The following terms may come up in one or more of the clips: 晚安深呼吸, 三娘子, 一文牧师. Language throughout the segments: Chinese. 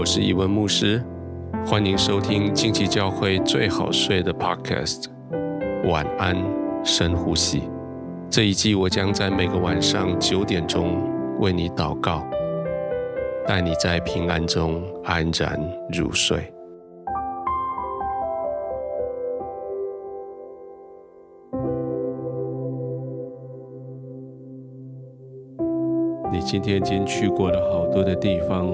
我是一文牧师，欢迎收听近期教会最好睡的 Podcast 晚安深呼吸。这一季我将在每个晚上9点钟为你祷告，带你在平安中安然入睡。你今天已经去过了好多的地方，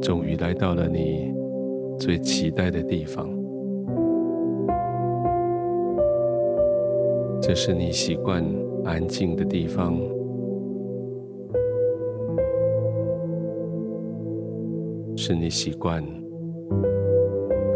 终于来到了你最期待的地方。这是你习惯安静的地方，是你习惯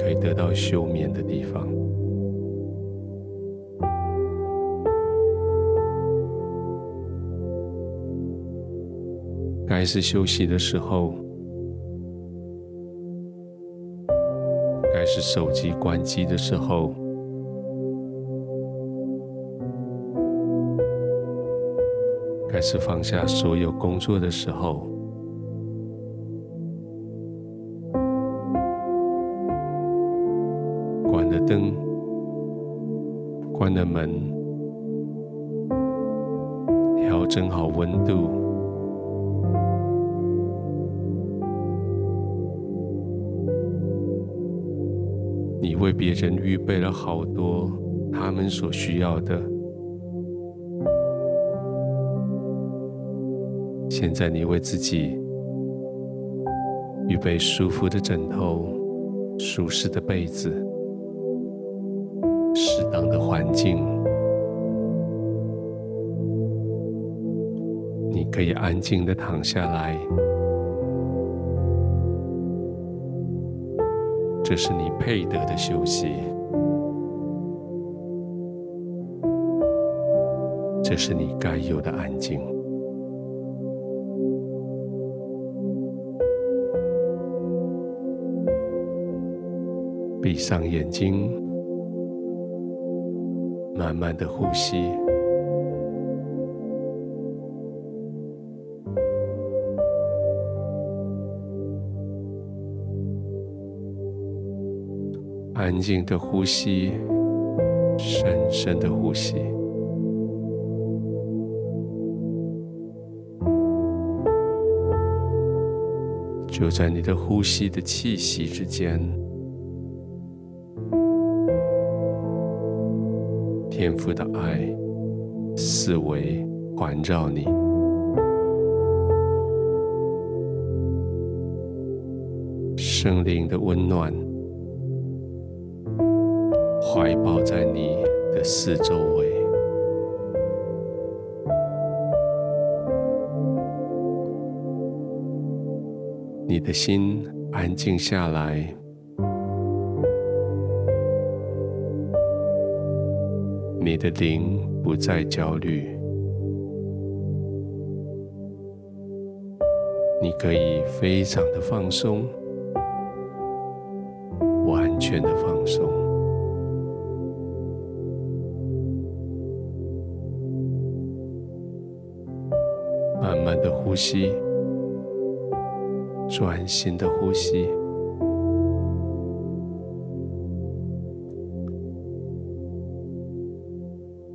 可以得到休眠的地方。该是休息的时候，该是手机关机的时候，该是放下所有工作的时候，关了灯，关了门，调整好温度，你为别人预备了好多他们所需要的，现在你为自己预备舒服的枕头、舒适的被子、适当的环境，你可以安静地躺下来。这是你配得的休息，这是你该有的安静。闭上眼睛，慢慢的呼吸，安静的呼吸，深深的呼吸。就在你的呼吸的气息之间，天父的爱四围环绕你，圣灵的温暖怀抱在你的四周围，你的心安静下来，你的灵不再焦虑，你可以非常的放松，完全的放松。慢慢的呼吸，专心的呼吸，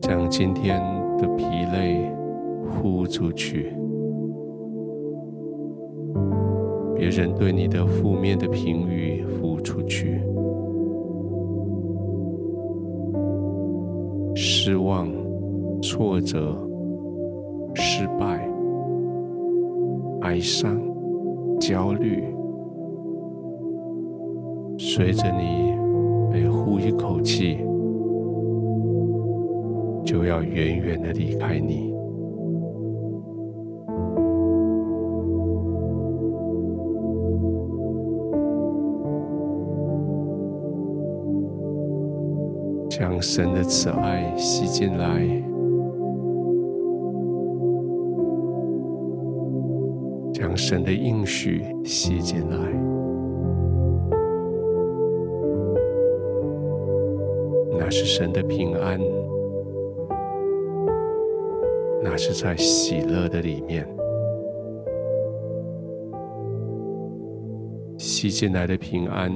将今天的疲累呼出去，别人对你的负面的评语呼出去，失望、挫折、失败、哀伤、焦虑，随着你每呼一口气，就要远远地离开你。将神的慈爱吸进来，将神的应许吸进来，那是神的平安，那是在喜乐的里面。吸进来的平安、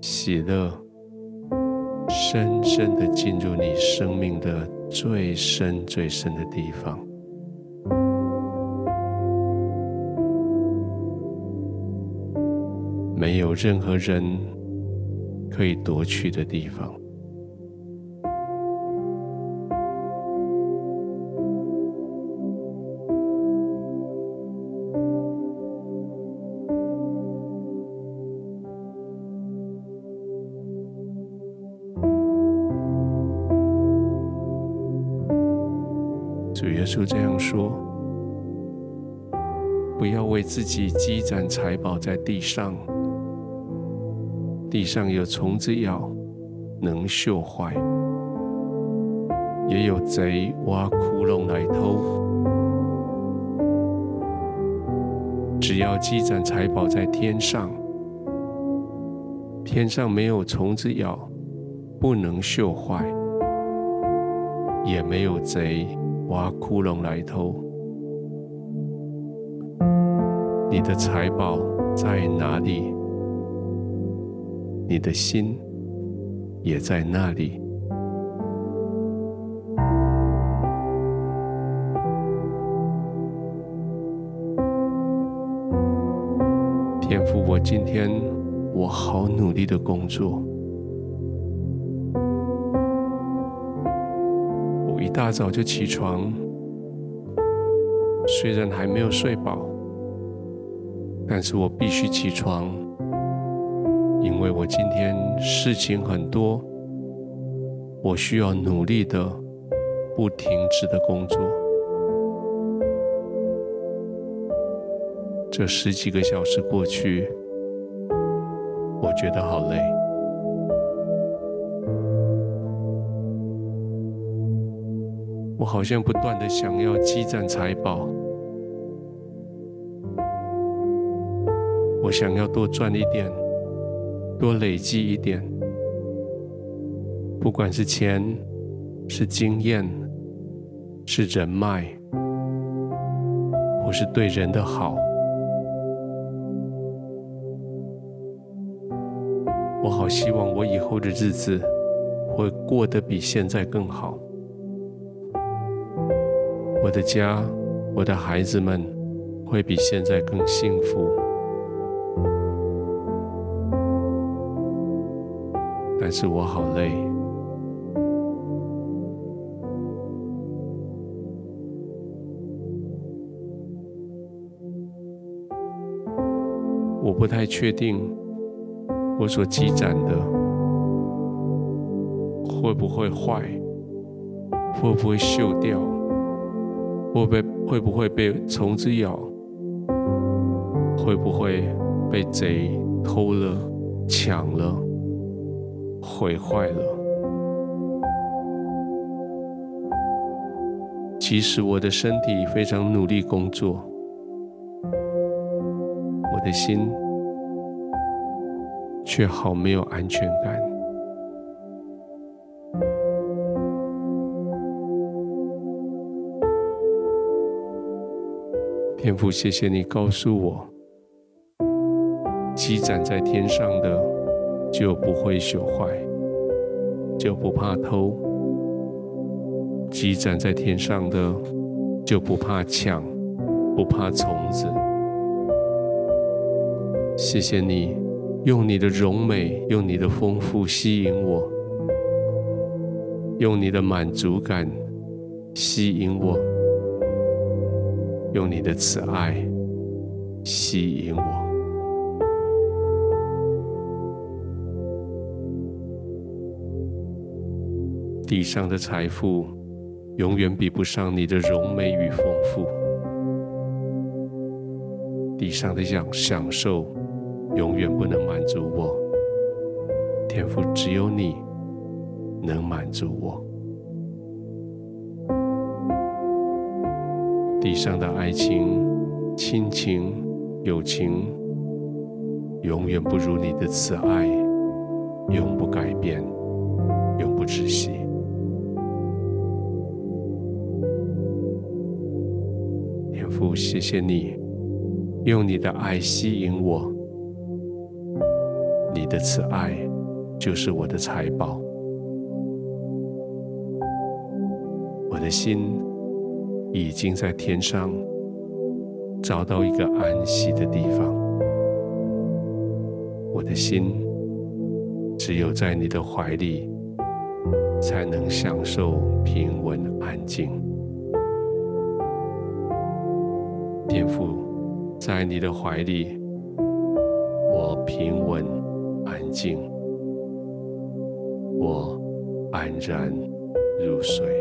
喜乐，深深的进入你生命的最深最深的地方。没有任何人可以夺去的地方。主耶稣这样说：不要为自己积攒财宝在地上，地上有虫子咬，能锈坏；也有贼挖窟窿来偷。只要积攒财宝在天上，天上没有虫子咬，不能锈坏，也没有贼挖窟窿来偷。你的财宝在哪里？你的心也在那里。天父，今天我好努力的工作，我一大早就起床，虽然还没有睡饱，但是我必须起床，因为我今天事情很多，我需要努力的、不停止的工作。这十几个小时过去，我觉得好累。我好像不断的想要积攒财宝，我想要多赚一点，多累积一点，不管是钱、是经验、是人脉，或是对人的好，我好希望我以后的日子会过得比现在更好。我的家、我的孩子们会比现在更幸福。但是我好累，我不太确定我所积攒的会不会坏，会不会锈掉，会不会被虫子咬，会不会被贼偷了、抢了、毁坏了。即使我的身体非常努力工作，我的心却好没有安全感。天父，谢谢你告诉我，积攒在天上的就不会朽坏，就不怕偷；积攒在天上的，就不怕抢，不怕虫子。谢谢你，用你的荣美，用你的丰富吸引我，用你的满足感吸引我，用你的慈爱吸引我。地上的财富永远比不上你的荣美与丰富，地上的享受永远不能满足我。天父，只有你能满足我。地上的爱情、亲情、友情永远不如你的慈爱，永不改变，永不止息。谢谢你用你的爱吸引我，你的慈爱就是我的财宝。我的心已经在天上找到一个安息的地方，我的心只有在你的怀里才能享受平稳安静。天父，在你的怀里我平稳安静，我安然入睡。